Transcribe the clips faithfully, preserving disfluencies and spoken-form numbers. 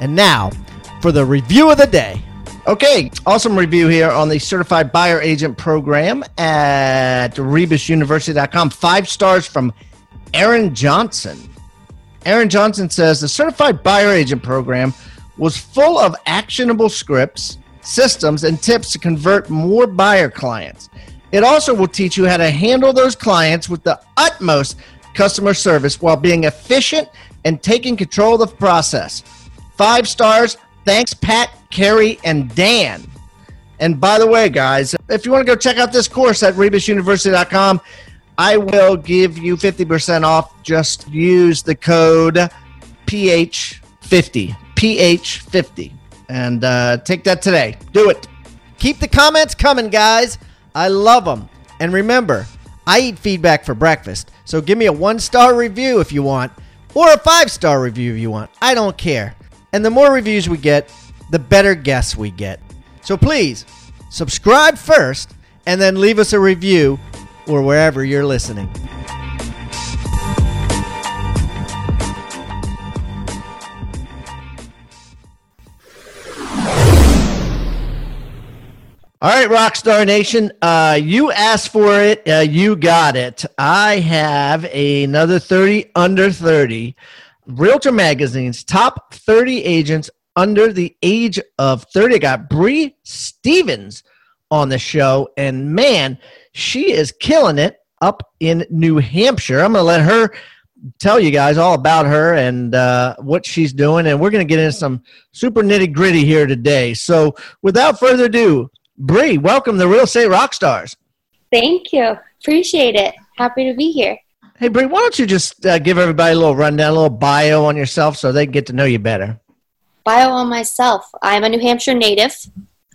And now, for the review of the day. Okay, awesome review here on the Certified Buyer Agent Program at Rebus University dot com. Five stars from Aaron Johnson. Aaron Johnson says, the Certified Buyer Agent Program was full of actionable scripts, systems, and tips to convert more buyer clients. It also will teach you how to handle those clients with the utmost customer service while being efficient and taking control of the process. Five stars. Thanks, Pat, Carrie, and Dan. And by the way, guys, if you want to go check out this course at Rebus University dot com, I will give you fifty percent off. Just use the code P H fifty, P H fifty, and uh, take that today. Do it. Keep the comments coming, guys. I love them. And remember, I eat feedback for breakfast, so give me a one-star review if you want, or a five-star review if you want. I don't care. And the more reviews we get, the better guests we get. So please, subscribe first and then leave us a review or wherever you're listening. All right, Rockstar Nation, uh, you asked for it, uh, you got it. I have another thirty under thirty. Realtor Magazine's top thirty agents under the age of thirty. I got Brie Stevens on the show, and man, she is killing it up in New Hampshire. I'm going to let her tell you guys all about her and uh, what she's doing, and we're going to get into some super nitty-gritty here today. So without further ado, Brie, welcome to Real Estate Rockstars. Thank you. Appreciate it. Happy to be here. Hey, Brie, why don't you just uh, give everybody a little rundown, a little bio on yourself so they can get to know you better. Bio on myself. I'm a New Hampshire native.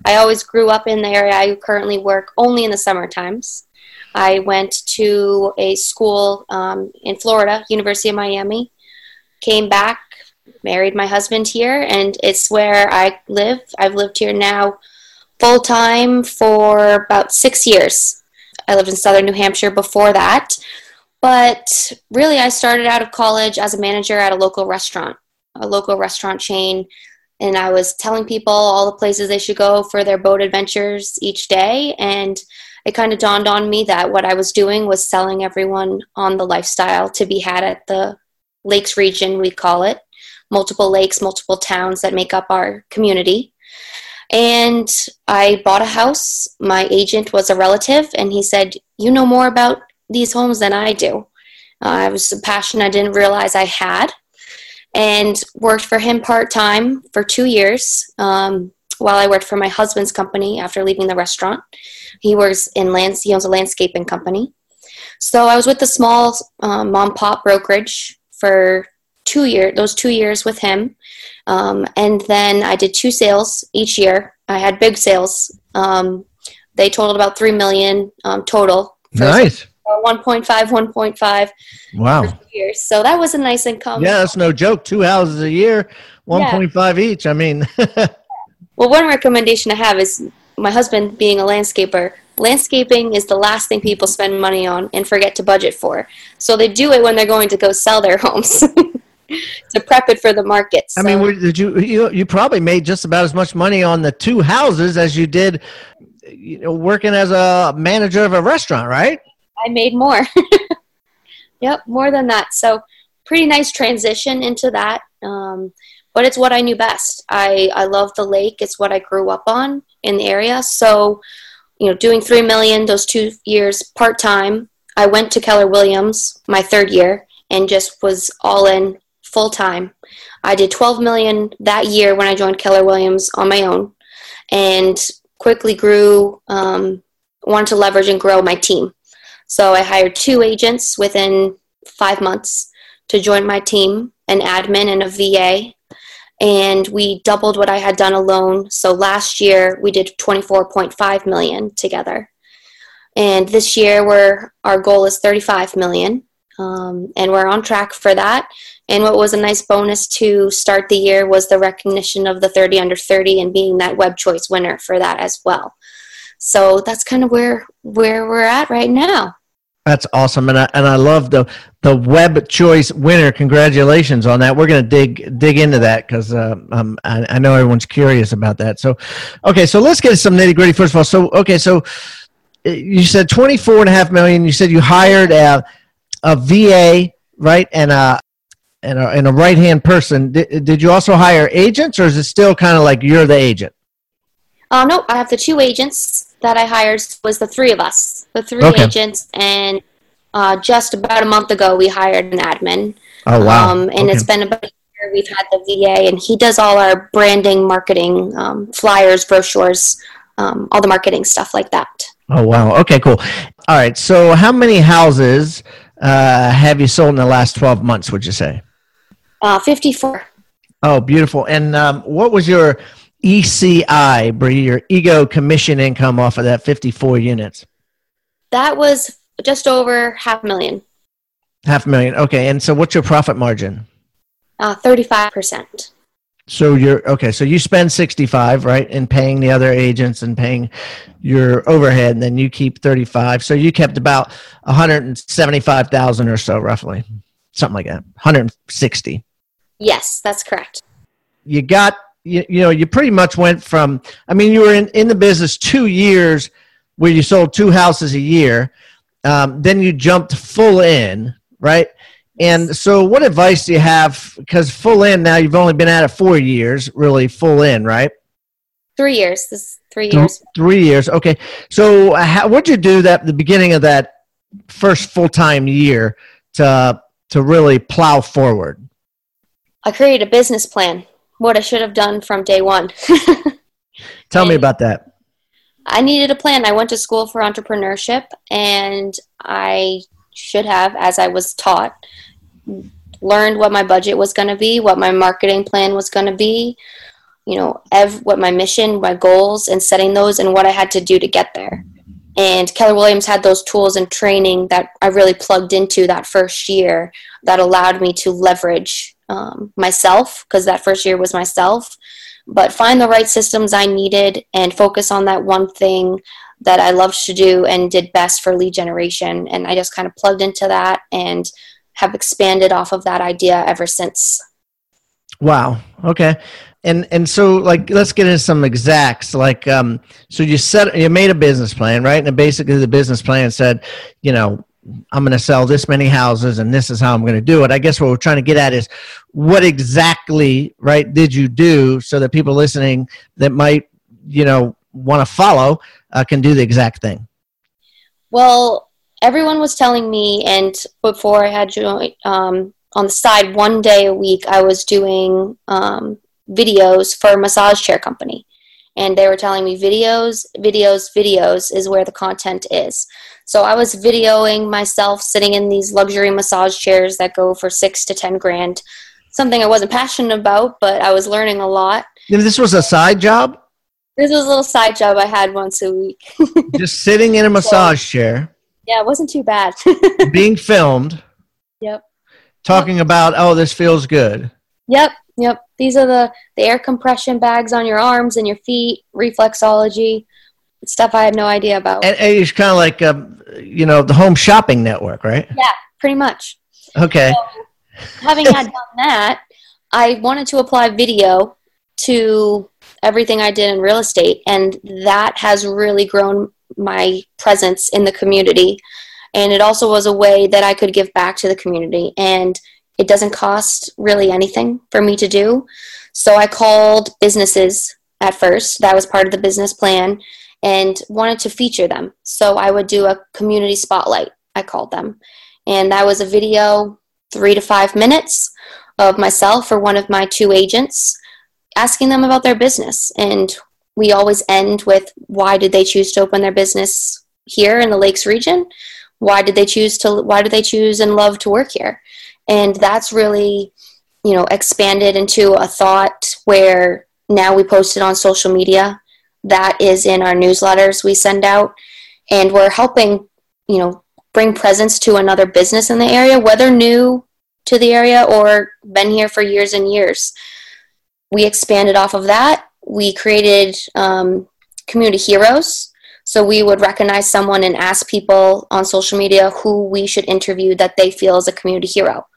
I always grew up in the area I currently work, only in the summer times. I went to a school um, in Florida, University of Miami, came back, married my husband here, and it's where I live. I've lived here now full-time for about six years. I lived in southern New Hampshire before that. But really, I started out of college as a manager at a local restaurant, a local restaurant chain. And I was telling people all the places they should go for their boat adventures each day. And it kind of dawned on me that what I was doing was selling everyone on the lifestyle to be had at the lakes region, we call it. Multiple lakes, multiple towns that make up our community. And I bought a house. My agent was a relative, and he said, you know more about these homes than I do. Uh, I was a passion I didn't realize I had, and worked for him part-time for two years um, while I worked for my husband's company after leaving the restaurant. He works in lands, he owns a landscaping company. So I was with the small um, mom pop brokerage for two years, those two years with him. Um, and then I did two sales each year. I had big sales. Um, they totaled about three million dollars um, total. Nice. one point five, one point five Wow. For years. So that was a nice income. Yeah, that's no joke. Two houses a year, one point five yeah. each. I mean. Well, one recommendation I have is my husband being a landscaper. Landscaping is the last thing people spend money on and forget to budget for. So they do it when they're going to go sell their homes to prep it for the market. So. I mean, did you, you you probably made just about as much money on the two houses as you did, you know, working as a manager of a restaurant, right? I made more. Yep, more than that. So pretty nice transition into that. Um, but it's what I knew best. I, I love the lake. It's what I grew up on in the area. So, you know, doing three million dollars those two years part-time, I went to Keller Williams my third year and just was all in full-time. I did twelve million dollars that year when I joined Keller Williams on my own, and quickly grew, um, wanted to leverage and grow my team. So I hired two agents within five months to join my team, an admin, and a V A. And we doubled what I had done alone. So last year we did twenty-four point five million together. And this year we're, our goal is thirty-five million. Um, and we're on track for that. And what was a nice bonus to start the year was the recognition of the thirty under thirty and being that WebChoice winner for that as well. So that's kind of where, where we're at right now. That's awesome. And I, and I love the, the WebChoice winner. Congratulations on that. We're going to dig dig into that because uh, um, I, I know everyone's curious about that. So, okay, so let's get some nitty gritty first of all. So, okay, so you said twenty-four and a half million. You said you hired a, a V A, right? And a, and a, and a right-hand person. Did, did you also hire agents, or is it still kind of like you're the agent? Uh, no, I have the two agents that I hired. Was the three of us, the three okay. agents, and uh, just about a month ago we hired an admin. Oh wow! Um, and okay. it's been about a year we've had the V A, and he does all our branding, marketing, um, flyers, brochures, um, all the marketing stuff like that. Oh wow! Okay, cool. All right. So, how many houses uh, have you sold in the last twelve months? Would you say? Uh, fifty-four. Oh, beautiful! And um, what was your E C I, Brie, your ego commission income off of that fifty-four units? That was just over half a million. Half a million. Okay. And so what's your profit margin? Uh, thirty-five percent. So you're, okay. So you spend sixty-five, right? In paying the other agents and paying your overhead, and then you keep thirty-five. So you kept about one hundred seventy-five thousand or so, roughly. Something like that. one hundred sixty. Yes, that's correct. You got, You, you know, you pretty much went from, I mean, you were in, in the business two years where you sold two houses a year. Um, then you jumped full in, right? And so what advice do you have? Because full in now, you've only been at it four years, really full in, right? Three years. This is three years. Three years. Okay. So how, what'd you do that the beginning of that first full-time year to to really plow forward? I created a business plan. What I should have done from day one. Tell me about that. I needed a plan. I went to school for entrepreneurship, and I should have, as I was taught, learned what my budget was going to be, what my marketing plan was going to be, you know, ev- what my mission, my goals, and setting those and what I had to do to get there. And Keller Williams had those tools and training that I really plugged into that first year that allowed me to leverage Um, myself, because that first year was myself, but find the right systems I needed and focus on that one thing that I loved to do and did best for lead generation. And I just kind of plugged into that and have expanded off of that idea ever since. Wow. Okay. And and so, like, let's get into some exacts. Like, um, so you set, you made a business plan, right? And basically the business plan said, you know, I'm going to sell this many houses and this is how I'm going to do it. I guess what we're trying to get at is what exactly, right, did you do so that people listening that might, you know, want to follow uh, can do the exact thing? Well, everyone was telling me, and before I had joined, um, on the side, one day a week, I was doing um, videos for a massage chair company. And they were telling me videos, videos, videos is where the content is. So I was videoing myself sitting in these luxury massage chairs that go for six to ten grand. Something I wasn't passionate about, but I was learning a lot. And this was a side job? This was a little side job I had once a week. Just sitting in a massage so, chair. Yeah, it wasn't too bad. Being filmed. Yep. Talking yep. about, oh, this feels good. Yep. Yep. These are the, the air compression bags on your arms and your feet, reflexology, stuff I had no idea about. And, and it's kind of like, um, you know, the Home Shopping Network, right? Yeah, pretty much. Okay. So, having had done that, I wanted to apply video to everything I did in real estate. And that has really grown my presence in the community. And it also was a way that I could give back to the community. And it doesn't cost really anything for me to do. So I called businesses at first. That was part of the business plan and wanted to feature them. So I would do a community spotlight, I called them. And that was a video, three to five minutes of myself or one of my two agents asking them about their business. And we always end with, why did they choose to open their business here in the Lakes region? Why did they choose to, why did they choose and love to work here? And that's really you know, expanded into a thought where now we post it on social media. That is in our newsletters we send out. And we're helping, you know, bring presence to another business in the area, whether new to the area or been here for years and years. We expanded off of that. We created um, community heroes. So we would recognize someone and ask people on social media who we should interview that they feel is a community hero.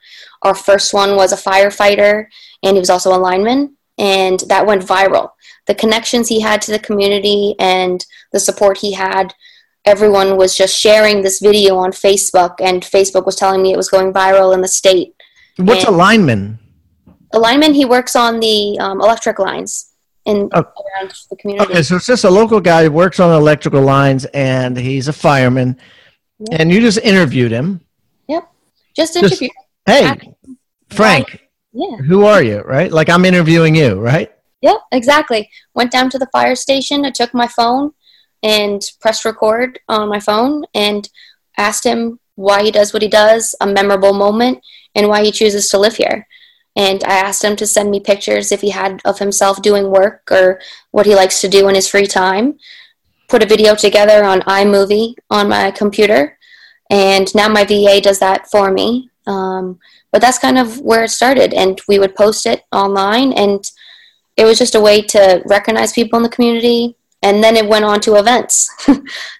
Our first one was a firefighter, and he was also a lineman, and that went viral. The connections he had to the community and the support he had, everyone was just sharing this video on Facebook, and Facebook was telling me it was going viral in the state. What's and a lineman? A lineman, he works on the um, electric lines in oh. around the community. Okay, so it's just a local guy who works on electrical lines, and he's a fireman, yep. and you just interviewed him. Yep, just interviewed him. Hey, I, Frank, yeah. who are you, right? Like I'm interviewing you, right? Yep, exactly. Went down to the fire station. I took my phone and pressed record on my phone and asked him why he does what he does, a memorable moment, and why he chooses to live here. And I asked him to send me pictures if he had of himself doing work or what he likes to do in his free time. Put a video together on iMovie on my computer. And now my V A does that for me. Um, but that's kind of where it started, and we would post it online, and it was just a way to recognize people in the community. And then it went on to events.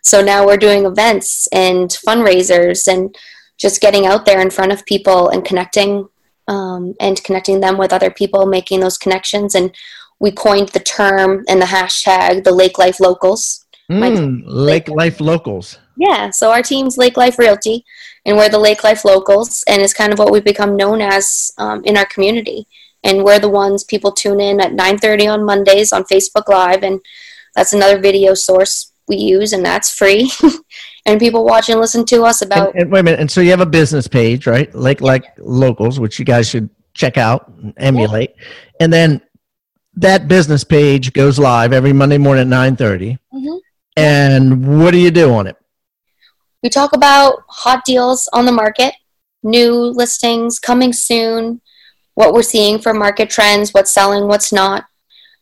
So now we're doing events and fundraisers and just getting out there in front of people and connecting, um, and connecting them with other people, making those connections. And we coined the term and the hashtag, the Lake Life Locals. Mm, Lake Life Locals. Yeah. So our team's Lake Life Realty, and we're the Lake Life Locals, and it's kind of what we've become known as um, in our community. And we're the ones people tune in at nine thirty on Mondays on Facebook Live, and that's another video source we use, and that's free. And people watch and listen to us about... And, and wait a minute. And so you have a business page, right? Lake Life Locals, which you guys should check out and emulate. Yeah. And then that business page goes live every Monday morning at nine thirty. Mm-hmm. And what do you do on it? We talk about hot deals on the market, new listings coming soon, what we're seeing for market trends, what's selling, what's not.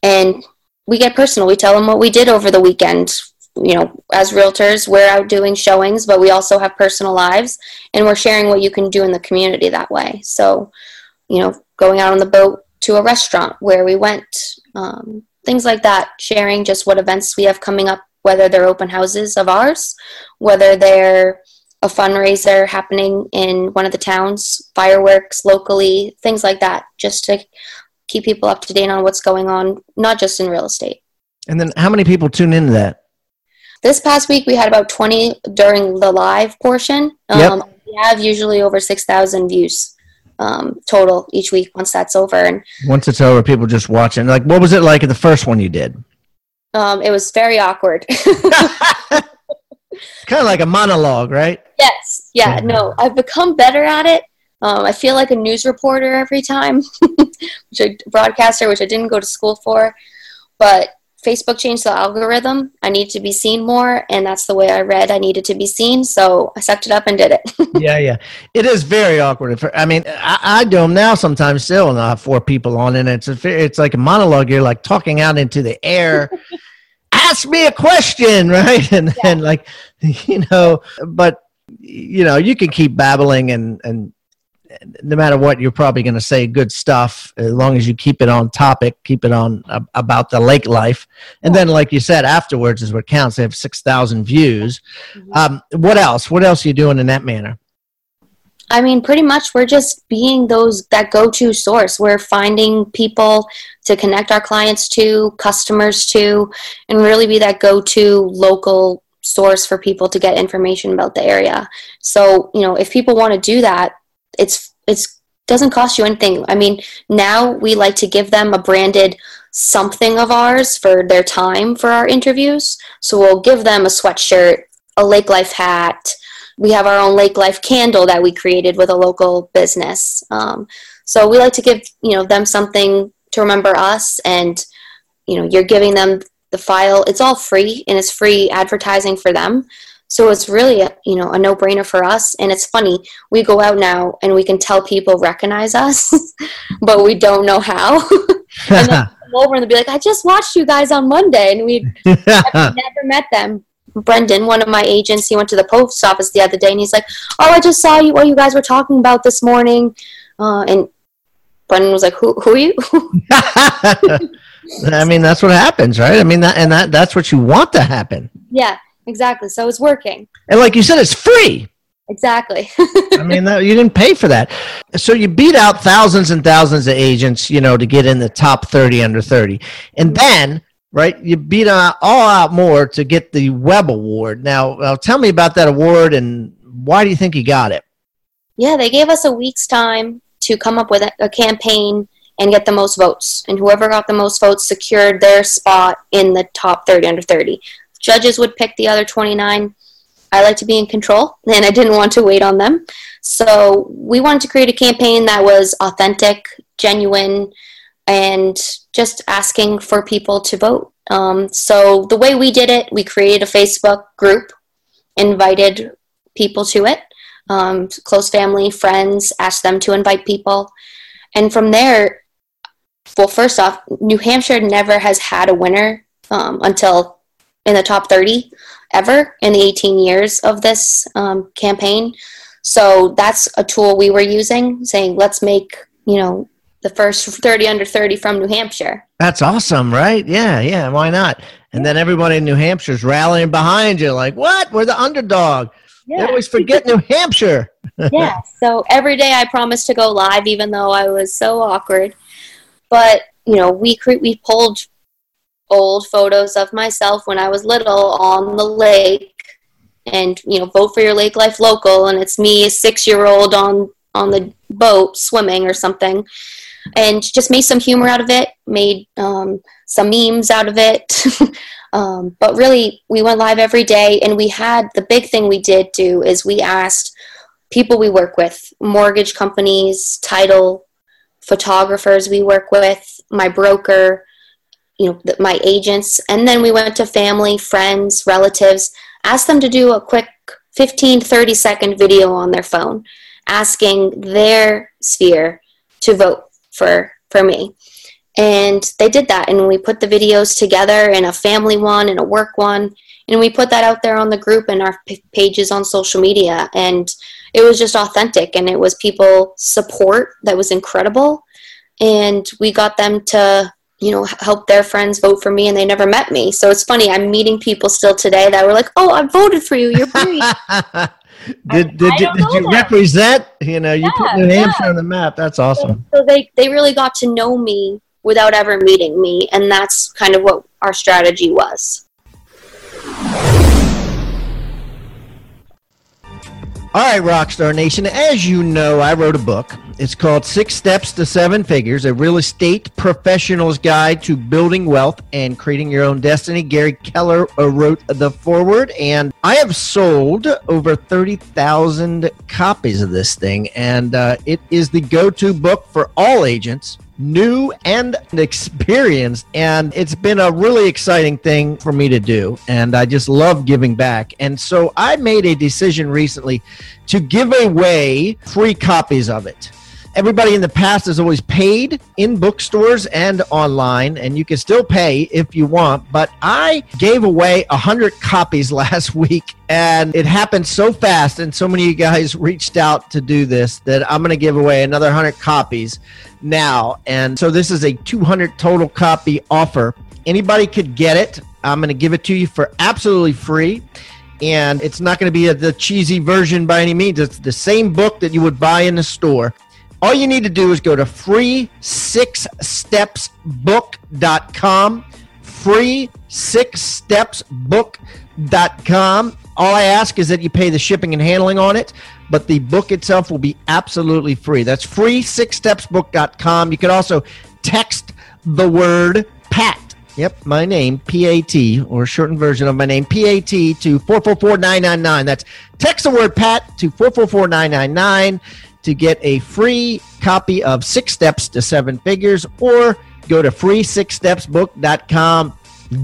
And we get personal. We tell them what we did over the weekend. You know, as realtors, we're out doing showings, but we also have personal lives, and we're sharing what you can do in the community that way. So, you know, going out on the boat to a restaurant where we went, um, things like that, sharing just what events we have coming up, whether they're open houses of ours, whether they're a fundraiser happening in one of the towns, fireworks locally, things like that, just to keep people up to date on what's going on, not just in real estate. And then how many people tune into that? This past week, we had about twenty during the live portion. Yep. Um, we have usually over six thousand views um, total each week once that's over. And once it's over, people just watching. Like, what was it like at the first one you did? Um, it was very awkward. Kind of like a monologue, right? Yes. Yeah. No, I've become better at it. Um, I feel like a news reporter every time, which I, broadcaster, which I didn't go to school for. But Facebook changed the algorithm. I needed to be seen more, and that's the way I read. I needed to be seen, so I sucked it up and did it. yeah, yeah. It is very awkward. For, I mean, I, I do them now sometimes still, and I have four people on, and it's a, it's like a monologue. You're like talking out into the air. Ask me a question, right? And then yeah. like, you know, but, you know, you can keep babbling and, and no matter what, you're probably going to say good stuff as long as you keep it on topic, keep it on uh, about the lake life. And yeah. then, like you said, afterwards is what counts. They have six thousand views. Mm-hmm. Um, what else? What else are you doing in that manner? I mean, pretty much we're just being those, that go-to source. We're finding people to connect our clients to, customers to, and really be that go-to local source for people to get information about the area. So, you know, if people want to do that, it's, it's doesn't cost you anything. I mean, now we like to give them a branded something of ours for their time for our interviews. So we'll give them a sweatshirt, a Lake Life hat. We have our own Lake Life candle that we created with a local business. Um, so we like to give, you know, them something to remember us, and, you know, you're giving them the file. It's all free, and it's free advertising for them. So it's really, a, you know, a no-brainer for us. And it's funny, we go out now and we can tell people recognize us, but we don't know how. And they'll come over and they'll be like, I just watched you guys on Monday. And we never met them. Brendan, one of my agents, he went to the post office the other day and he's like, oh, I just saw you what you guys were talking about this morning. Uh, and Brendan was like, who, who are you? I mean, that's what happens, right? I mean, that, and that that's what you want to happen. Yeah, exactly. So it's working. And like you said, it's free. Exactly. I mean, that, you didn't pay for that. So you beat out thousands and thousands of agents, you know, to get in the top thirty under thirty. And then, right, you beat out all out more to get the Web Award. Now, uh, tell me about that award and why do you think you got it? Yeah, they gave us a week's time to come up with a, a campaign and get the most votes. And whoever got the most votes secured their spot in the top thirty under thirty. Judges would pick the other twenty-nine. I like to be in control, and I didn't want to wait on them. So we wanted to create a campaign that was authentic, genuine, and just asking for people to vote. Um, so the way we did it, we created a Facebook group, invited people to it, um, close family, friends, asked them to invite people. And from there, well, first off, New Hampshire never has had a winner um, until in the top thirty ever in the eighteen years of this um, campaign. So that's a tool we were using, saying, let's make, you know, the first thirty under thirty from New Hampshire. That's awesome, right? Yeah, yeah, why not? And then everybody in New Hampshire is rallying behind you like, what? We're the underdog. Yeah. They always forget New Hampshire. Yeah, so every day I promised to go live, even though I was so awkward. But, you know, we cre- we pulled old photos of myself when I was little on the lake and, you know, vote for your Lake Life Local. And it's me, a six-year-old on, on the boat swimming or something. And just made some humor out of it, made um, some memes out of it. Um, but really, we went live every day. And we had the big thing we did do is we asked people we work with, mortgage companies, title, photographers we work with, my broker, you know, my agents. And then we went to family, friends, relatives, asked them to do a quick fifteen, thirty second video on their phone asking their sphere to vote for, for me. And they did that. And we put the videos together in a family one and a work one. And we put that out there on the group and our p- pages on social media. And it was just authentic. And it was people support that was incredible. And we got them to, you know, help their friends vote for me. And they never met me. So it's funny. I'm meeting people still today that were like, oh, I voted for you. You're free. Did did, did, did you them. represent? You know, you yeah, put New Hampshire yeah. on the map. That's awesome. So, so they, they really got to know me without ever meeting me. And that's kind of what our strategy was. All right, Rockstar Nation. As you know, I wrote a book. It's called Six Steps to Seven Figures, a real estate professional's guide to building wealth and creating your own destiny. Gary Keller wrote the foreword, and I have sold over thirty thousand copies of this thing, and uh, it is the go-to book for all agents, new and experienced, and it's been a really exciting thing for me to do, and I just love giving back. And so I made a decision recently to give away free copies of it. Everybody in the past has always paid in bookstores and online, and you can still pay if you want, but I gave away one hundred copies last week, and it happened so fast, and so many of you guys reached out to do this that I'm going to give away another one hundred copies now, and so this is a two hundred total copy offer. Anybody could get it. I'm going to give it to you for absolutely free. And it's not going to be a, the cheesy version by any means. It's the same book that you would buy in the store. All you need to do is go to free six steps book dot com, free six steps book dot com. All I ask is that you pay the shipping and handling on it, but the book itself will be absolutely free. That's free six steps book dot com. You can also text the word Pat. Yep, my name, P A T, or a shortened version of my name, P A T, to four four four nine nine nine. That's text the word Pat to four four four nine nine nine to get a free copy of Six Steps to Seven Figures, or go to free six steps book dot com.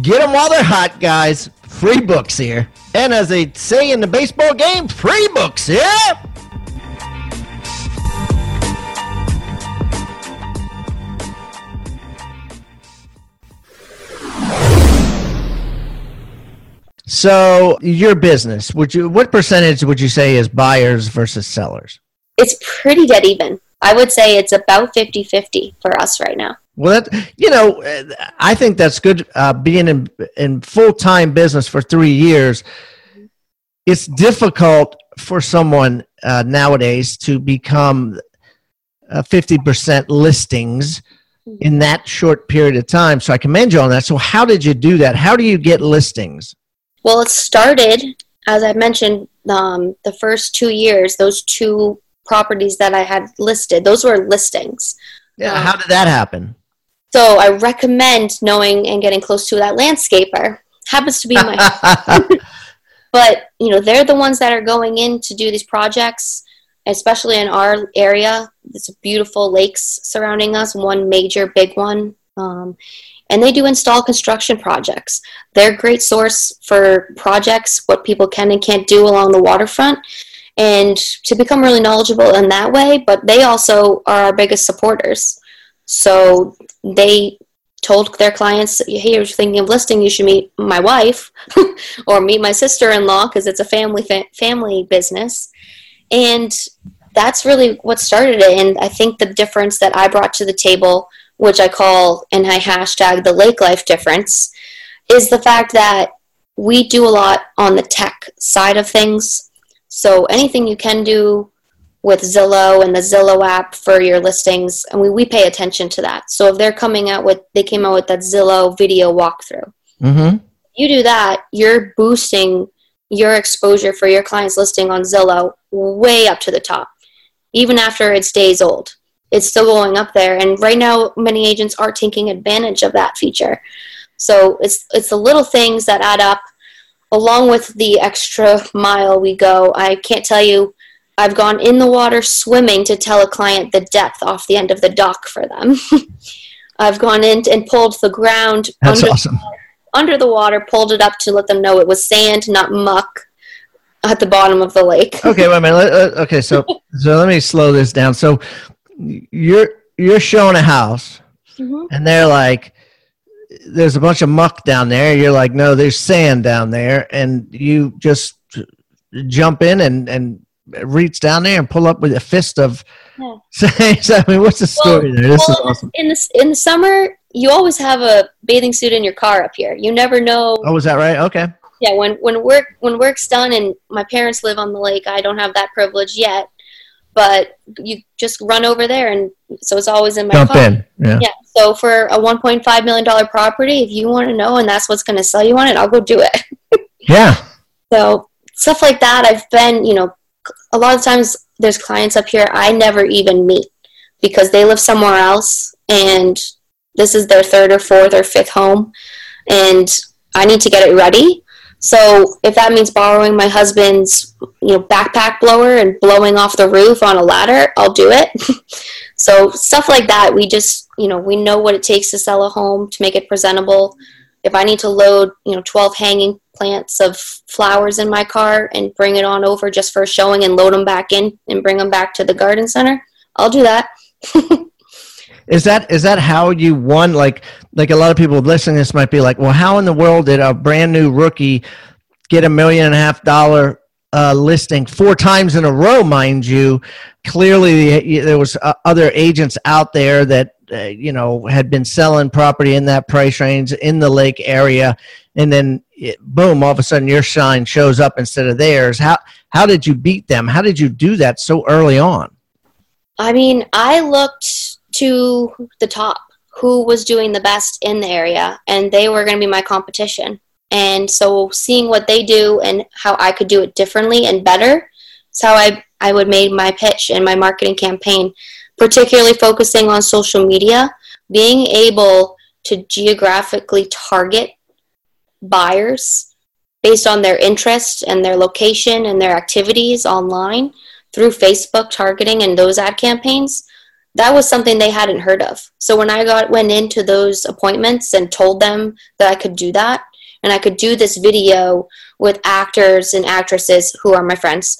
Get them while they're hot, guys. free books here. And as they say in the baseball game, free books, yeah? So your business, would you, what percentage would you say is buyers versus sellers? It's pretty dead even. I would say it's about fifty-fifty for us right now. Well, that, you know, I think that's good. Uh, being in, in full-time business for three years, it's difficult for someone uh, nowadays to become uh, fifty percent listings in that short period of time. So I commend you on that. So how did you do that? How do you get listings? Well, it started, as I mentioned, um, the first two years, those two properties that I had listed, those were listings. Yeah, um, how did that happen? So I recommend knowing and getting close to that landscaper. Happens to be my... But, you know, they're the ones that are going in to do these projects, especially in our area. There's beautiful lakes surrounding us, one major big one. Um And they do install construction projects. They're a great source for projects, what people can and can't do along the waterfront, and to become really knowledgeable in that way. But they also are our biggest supporters. So they told their clients, hey, you're thinking of listing, you should meet my wife or meet my sister-in-law, because it's a family fa- family business. And that's really what started it. And I think the difference that I brought to the table, which I call and I hashtag the Lake Life difference, is the fact that we do a lot on the tech side of things. So anything you can do with Zillow and the Zillow app for your listings, and we, we pay attention to that. So if they're coming out with, they came out with that Zillow video walkthrough. Mm-hmm. You do that, you're boosting your exposure for your client's listing on Zillow way up to the top, even after it's days old. It's still going up there. And right now, many agents are taking advantage of that feature. So it's it's the little things that add up, along with the extra mile we go. I can't tell you, I've gone in the water swimming to tell a client the depth off the end of the dock for them. I've gone in and pulled the ground That's under, awesome. under the water, pulled it up to let them know it was sand, not muck, at the bottom of the lake. Okay, wait a minute. Okay, so so let me slow this down. So you're you're showing a house, mm-hmm. and they're like, there's a bunch of muck down there. You're like, no, there's sand down there. And you just jump in and, and reach down there and pull up with a fist of yeah. sand. I mean, what's the story well, there? This well, is awesome. In the, in the summer, you always have a bathing suit in your car up here. You never know. Oh, is that right? Okay. Yeah, when, when, work, when work's done, and my parents live on the lake, I don't have that privilege yet. But you just run over there, and so it's always in my Jump car. In. Yeah. yeah. So for a one point five million dollars property, if you want to know and that's what's going to sell you on it, I'll go do it. Yeah. So stuff like that, I've been, you know, a lot of times there's clients up here I never even meet because they live somewhere else, and this is their third or fourth or fifth home, and I need to get it ready. So if that means borrowing my husband's, you know, backpack blower and blowing off the roof on a ladder, I'll do it. So stuff like that, we just, you know, we know what it takes to sell a home, to make it presentable. If I need to load, you know, twelve hanging plants of flowers in my car and bring it on over just for showing and load them back in and bring them back to the garden center, I'll do that. Is that is that how you won? Like, like a lot of people listening to this might be like, well, how in the world did a brand new rookie get a million and a half dollar uh, listing four times in a row, mind you? Clearly, the, there was uh, other agents out there that uh, you know had been selling property in that price range in the lake area, and then it, boom, all of a sudden your sign shows up instead of theirs. How how did you beat them? How did you do that so early on? I mean, I looked to the top, who was doing the best in the area, and they were going to be my competition. And so seeing what they do and how I could do it differently and better is how I, I would make my pitch and my marketing campaign, particularly focusing on social media, being able to geographically target buyers based on their interest and their location and their activities online through Facebook targeting and those ad campaigns. That was something they hadn't heard of. So when I got went into those appointments and told them that I could do that, and I could do this video with actors and actresses who are my friends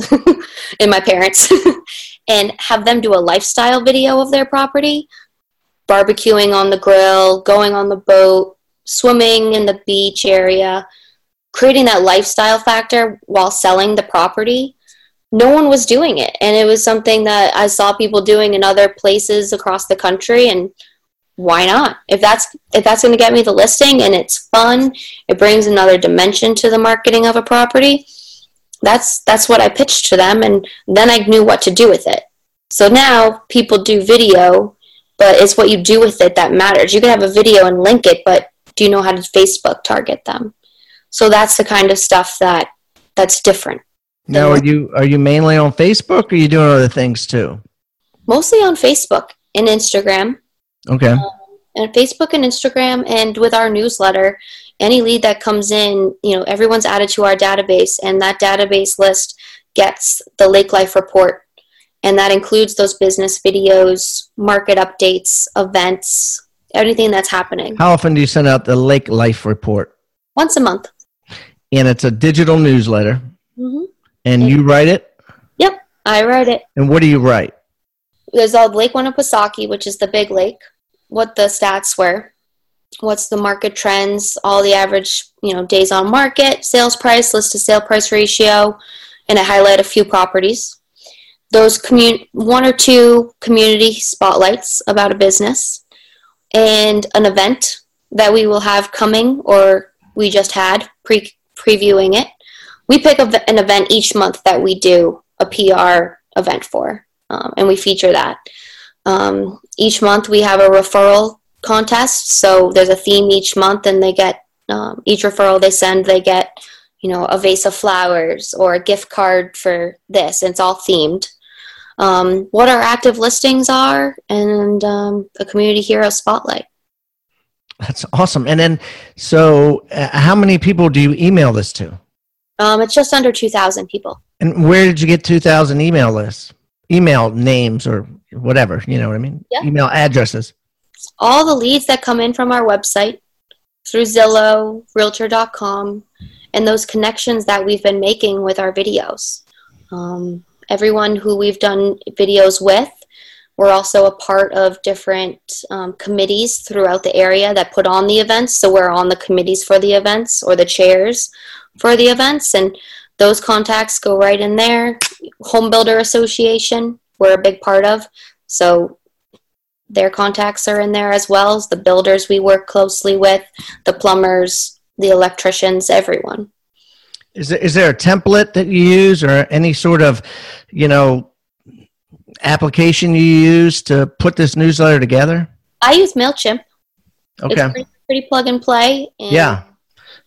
and my parents and have them do a lifestyle video of their property, barbecuing on the grill, going on the boat, swimming in the beach area, creating that lifestyle factor while selling the property. No one was doing it. And it was something that I saw people doing in other places across the country. And why not? If that's if that's going to get me the listing and it's fun, it brings another dimension to the marketing of a property. That's that's what I pitched to them. And then I knew what to do with it. So now people do video, but it's what you do with it that matters. You can have a video and link it, but do you know how to Facebook target them? So that's the kind of stuff that that's different. Now, are you are you mainly on Facebook, or are you doing other things too? Mostly on Facebook and Instagram. Okay. Um, and Facebook and Instagram, and with our newsletter, any lead that comes in, you know, everyone's added to our database, and that database list gets the Lake Life report, and that includes those business videos, market updates, events, everything that's happening. How often do you send out the Lake Life report? Once a month. And it's a digital newsletter. Mm-hmm. And you write it? Yep, I write it. And what do you write? There's all Lake Winnipesaukee, which is the big lake, what the stats were, what's the market trends, all the average, you know, days on market, sales price, list to sale price ratio, and I highlight a few properties. Those commun- one or two community spotlights about a business and an event that we will have coming or we just had pre- previewing it. We pick an event each month that we do a P R event for, um, and we feature that. Um, each month we have a referral contest, so there's a theme each month, and they get um, each referral they send, they get you know a vase of flowers or a gift card for this. And it's all themed. Um, what our active listings are, and um, a community hero spotlight. That's awesome. And then, so uh, how many people do you email this to? Um, it's just under two thousand people. And where did you get two thousand email lists, email names or whatever, you know what I mean? Yeah. Email addresses. All the leads that come in from our website through Zillow, Realtor dot com, and those connections that we've been making with our videos. Um, everyone who we've done videos with, we're also a part of different um, committees throughout the area that put on the events. So we're on the committees for the events or the chairs for the events, and those contacts go right in there. Home Builder Association, we're a big part of, so their contacts are in there as well as the builders we work closely with, the plumbers, the electricians, everyone. Is there, is there a template that you use or any sort of, you know, application you use to put this newsletter together? I use MailChimp. Okay. It's pretty, pretty plug and play. And yeah.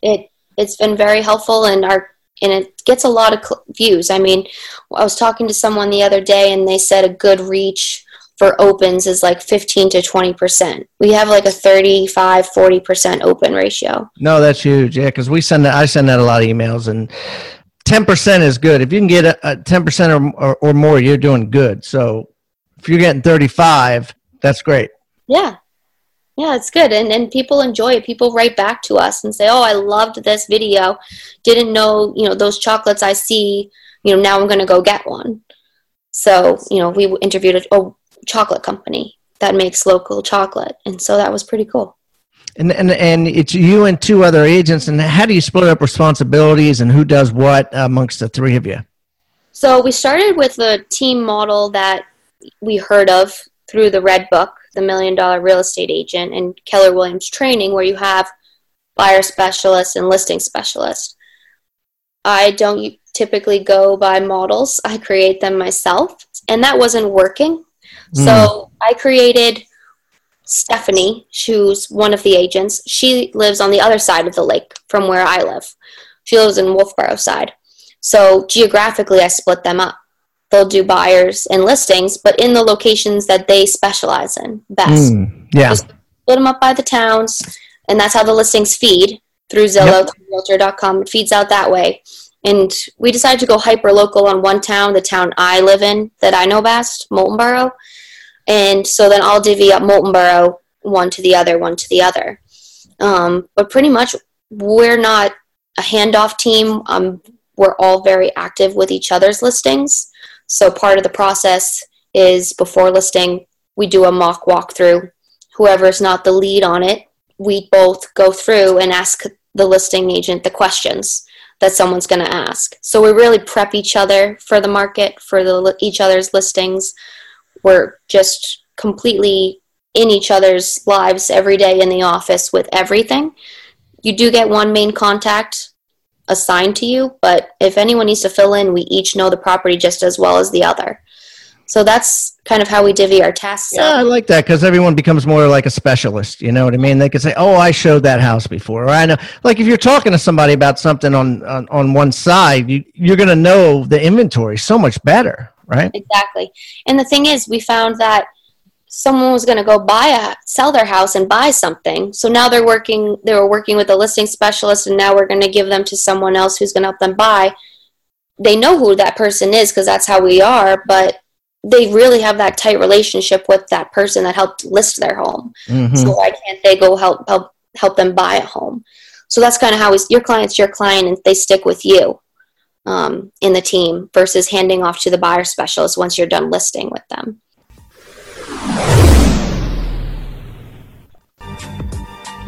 It, It's been very helpful, and our and it gets a lot of cl- views. I mean, I was talking to someone the other day, and they said a good reach for opens is like fifteen to twenty percent. We have like a thirty-five, forty percent open ratio. No, that's huge. Yeah, because we send that, I send out a lot of emails, and ten percent is good. If you can get a, a ten percent or, or or more, you're doing good. So if you're getting thirty-five, that's great. Yeah. Yeah, it's good. And and people enjoy it. People write back to us and say, oh, I loved this video. Didn't know, you know, those chocolates I see, you know, now I'm going to go get one. So, you know, we interviewed a, a chocolate company that makes local chocolate. And so that was pretty cool. And, and and it's you and two other agents. And how do you split up responsibilities and who does what amongst the three of you? So we started with a team model that we heard of through the Red Book, the Million Dollar Real Estate Agent, and Keller Williams training, where you have buyer specialist and listing specialist. I don't typically go by models. I create them myself, and that wasn't working. Mm. So I created Stephanie, who's one of the agents. She lives on the other side of the lake from where I live. She lives in Wolfeboro side. So geographically, I split them up. They'll do buyers and listings, but in the locations that they specialize in best. Mm, yeah. Just split them up by the towns, and that's how the listings feed through Zillow, yep. Realtor dot com. It feeds out that way. And we decided to go hyper-local on one town, the town I live in that I know best, Moultonborough. And so then I'll divvy up Moultonborough, one to the other, one to the other. Um, but pretty much we're not a handoff team. Um, we're all very active with each other's listings. So part of the process is before listing, we do a mock walkthrough. Whoever's not the lead on it, we both go through and ask the listing agent the questions that someone's going to ask. So we really prep each other for the market, for the, each other's listings. We're just completely in each other's lives every day in the office with everything. You do get one main contact assigned to you, but if anyone needs to fill in, we each know the property just as well as the other. So that's kind of how we divvy our tasks up. Yeah, I like that, because everyone becomes more like a specialist. You know what I mean? They could say, oh, I showed that house before. Or I know, like if you're talking to somebody about something on, on, on one side, you, you're going to know the inventory so much better, right? Exactly. And the thing is, we found that someone was going to go buy a, sell their house and buy something. So now they're working, they were working with a listing specialist, and now we're going to give them to someone else who's going to help them buy. They know who that person is because that's how we are, but they really have that tight relationship with that person that helped list their home. Mm-hmm. So why can't they go help, help, help them buy a home? So that's kind of how we, your client's your client and they stick with you um, in the team versus handing off to the buyer specialist once you're done listing with them.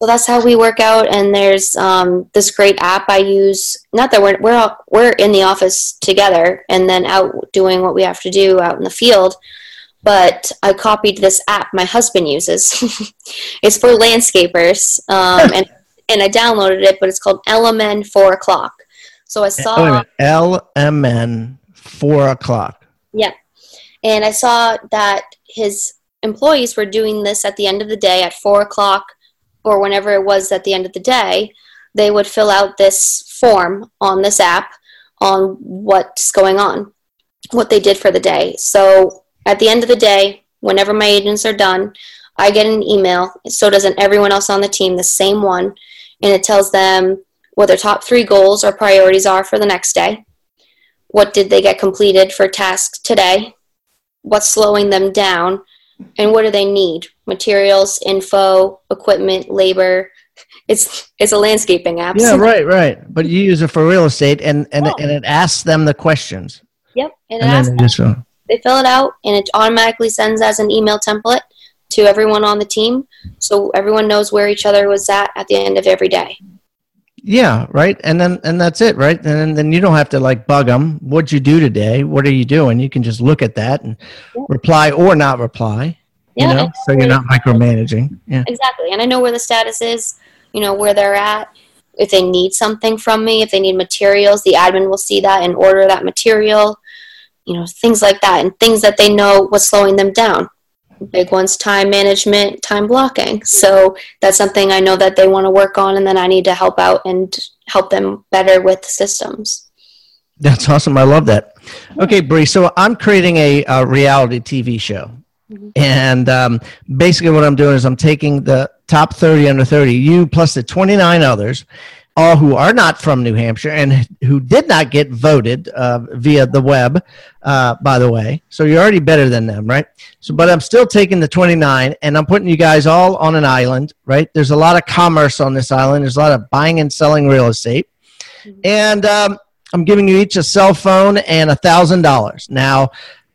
Well, that's how we work out, and there's um, this great app I use. Not that we're we're all, we're in the office together and then out doing what we have to do out in the field, but I copied this app my husband uses. It's for landscapers, um, and and I downloaded it, but it's called L M N four o'clock. So I saw L M N four o'clock. Yeah, and I saw that his employees were doing this at the end of the day at four o'clock. Or whenever it was at the end of the day, they would fill out this form on this app on what's going on, what they did for the day. So at the end of the day, whenever my agents are done, I get an email. So doesn't everyone else on the team, the same one. And it tells them what their top three goals or priorities are for the next day. What did they get completed for tasks today? What's slowing them down? And what do they need? Materials, info, equipment, labor. It's it's a landscaping app. Yeah, right, right. But you use it for real estate, and, and, oh. and it asks them the questions. Yep, and it and asks them. They, just, they fill it out, and it automatically sends as an email template to everyone on the team, so everyone knows where each other was at at the end of every day. Yeah, right. And then and that's it, right? And then, then you don't have to like bug them. What'd you do today? What are you doing? You can just look at that and yeah. reply or not reply. Yeah, you know? Exactly. So you're not micromanaging. Yeah. Exactly. And I know where the status is, you know, where they're at. If they need something from me, if they need materials, the admin will see that and order that material, you know, things like that, and things that they know what's slowing them down. Big one's time management, time blocking. So that's something I know that they want to work on, and then I need to help out and help them better with systems. That's awesome. I love that. Okay, Brie, so I'm creating a, a reality T V show. Mm-hmm. And um, basically what I'm doing is I'm taking the top thirty under thirty, you plus the twenty-nine others, all who are not from New Hampshire and who did not get voted uh, via the web, uh, by the way. So you're already better than them, right? So, but I'm still taking the twenty-nine, and I'm putting you guys all on an island, right? There's a lot of commerce on this island. There's a lot of buying and selling real estate. Mm-hmm. And um, I'm giving you each a cell phone and a thousand dollars. Now,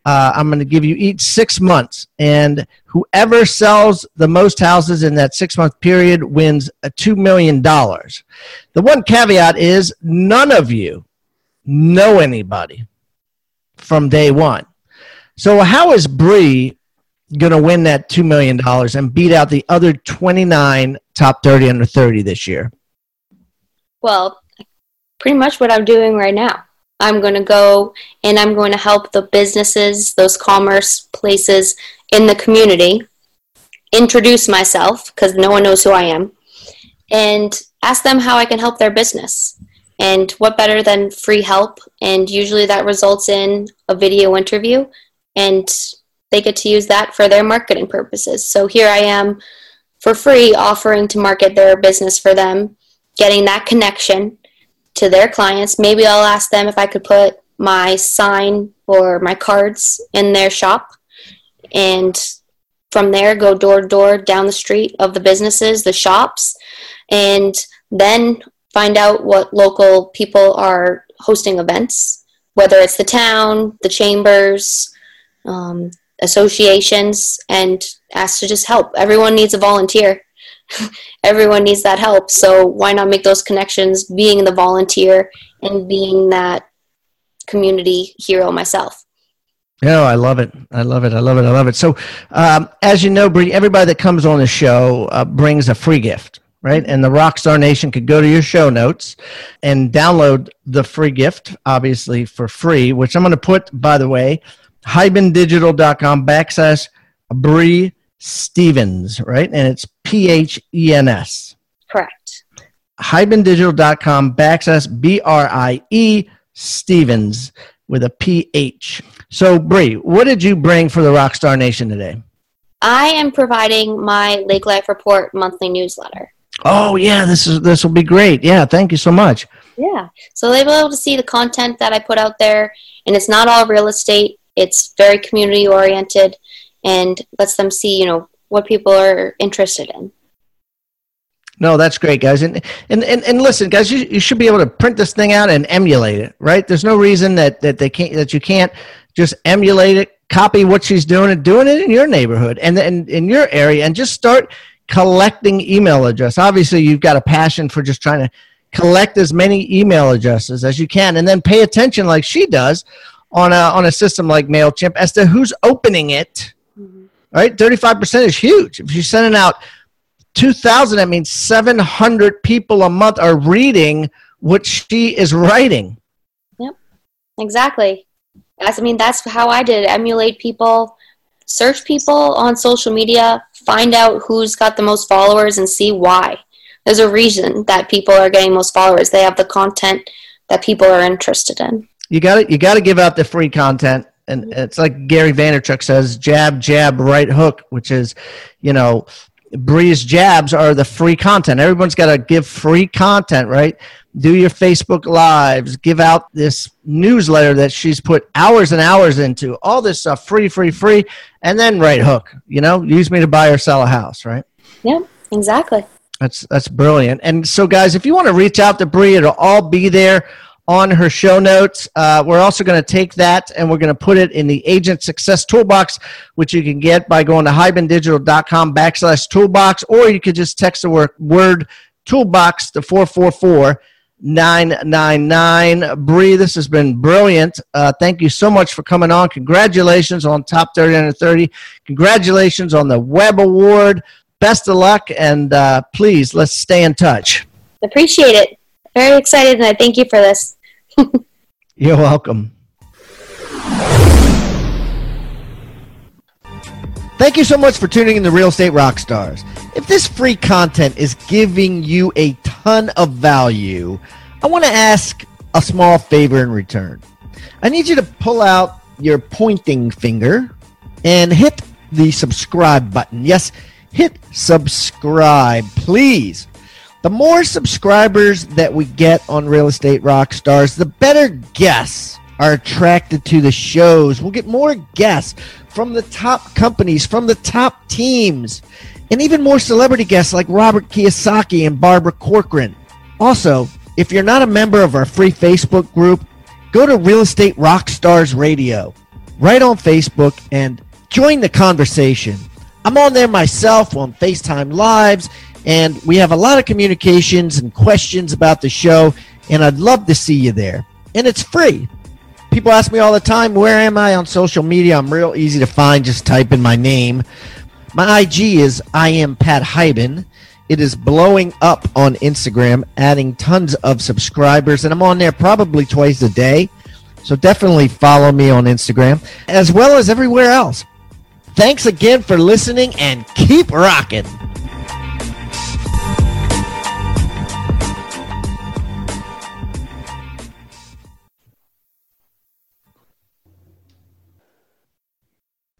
Uh, I'm going to give you each six months, and whoever sells the most houses in that six-month period wins two million dollars. The one caveat is none of you know anybody from day one. So how is Brie going to win that two million dollars and beat out the other twenty-nine top thirty under thirty this year? Well, pretty much what I'm doing right now. I'm going to go and I'm going to help the businesses, those commerce places in the community, introduce myself because no one knows who I am, and ask them how I can help their business. And what better than free help? And usually that results in a video interview, and they get to use that for their marketing purposes. So here I am for free offering to market their business for them, getting that connection to their clients. Maybe I'll ask them if I could put my sign or my cards in their shop, and from there go door to door down the street of the businesses, the shops, and then find out what local people are hosting events, whether it's the town, the chambers, um, associations, and ask to just help. Everyone needs a volunteer. Everyone needs that help, so why not make those connections, being the volunteer and being that community hero myself. Yeah, oh, I love it. I love it. I love it. I love it. So um, as you know, Brie, everybody that comes on the show uh, brings a free gift, right? And the Rockstar Nation could go to your show notes and download the free gift, obviously for free, which I'm going to put, by the way, hybendigital.com backslash Brie Stevens, right? And it's P H E N S. Correct. hybendigital.com backslash B R I E Stevens with a P H. So, Brie, what did you bring for the Rockstar Nation today? I am providing my Lake Life Report monthly newsletter. Oh, yeah. This is this will be great. Yeah. Thank you so much. Yeah. So they'll be able to see the content that I put out there, and it's not all real estate. It's very community-oriented and lets them see, you know, what people are interested in. No, that's great, guys. And and and, and listen, guys, you, you should be able to print this thing out and emulate it, right? There's no reason that, that they can't that you can't just emulate it, copy what she's doing and doing it in your neighborhood and and in your area, and just start collecting email addresses. Obviously, you've got a passion for just trying to collect as many email addresses as you can, and then pay attention like she does on a on a system like MailChimp as to who's opening it. Right, thirty-five percent is huge. If you're sending out two thousand, that means seven hundred people a month are reading what she is writing. Yep, exactly. That's, I mean, that's how I did it. Emulate people, search people on social media, find out who's got the most followers and see why. There's a reason that people are getting most followers. They have the content that people are interested in. You got it. You got to give out the free content. And it's like Gary Vaynerchuk says, jab, jab, right hook, which is, you know, Brie's jabs are the free content. Everyone's got to give free content, right? Do your Facebook Lives, give out this newsletter that she's put hours and hours into, all this stuff, free, free, free, and then right hook, you know, use me to buy or sell a house, right? Yeah, exactly. That's that's brilliant. And so, guys, if you want to reach out to Brie, it'll all be there on her show notes. Uh, we're also going to take that and we're going to put it in the Agent Success Toolbox, which you can get by going to hybendigital.com backslash toolbox, or you could just text the word, word toolbox to four four four, nine nine nine. Brie, this has been brilliant. Uh, thank you so much for coming on. Congratulations on Top thirty Under thirty. Congratulations on the Web Award. Best of luck, and uh, please, let's stay in touch. Appreciate it. Very excited, and I thank you for this. You're welcome. Thank you so much for tuning in to Real Estate Rockstars. If this free content is giving you a ton of value, I want to ask a small favor in return. I need you to pull out your pointing finger and hit the subscribe button. Yes, hit subscribe, please. The more subscribers that we get on Real Estate Rockstars, the better guests are attracted to the shows. We'll get more guests from the top companies, from the top teams, and even more celebrity guests like Robert Kiyosaki and Barbara Corcoran. Also, if you're not a member of our free Facebook group, go to Real Estate Rockstars Radio. right on Facebook and join the conversation. I'm on there myself on FaceTime Lives, and we have a lot of communications and questions about the show, and I'd love to see you there. And it's free. People ask me all the time, where am I on social media? I'm real easy to find. Just type in my name. My I G is I am Pat Hiban. It is blowing up on Instagram, adding tons of subscribers, and I'm on there probably twice a day. So definitely follow me on Instagram as well as everywhere else. Thanks again for listening and keep rocking.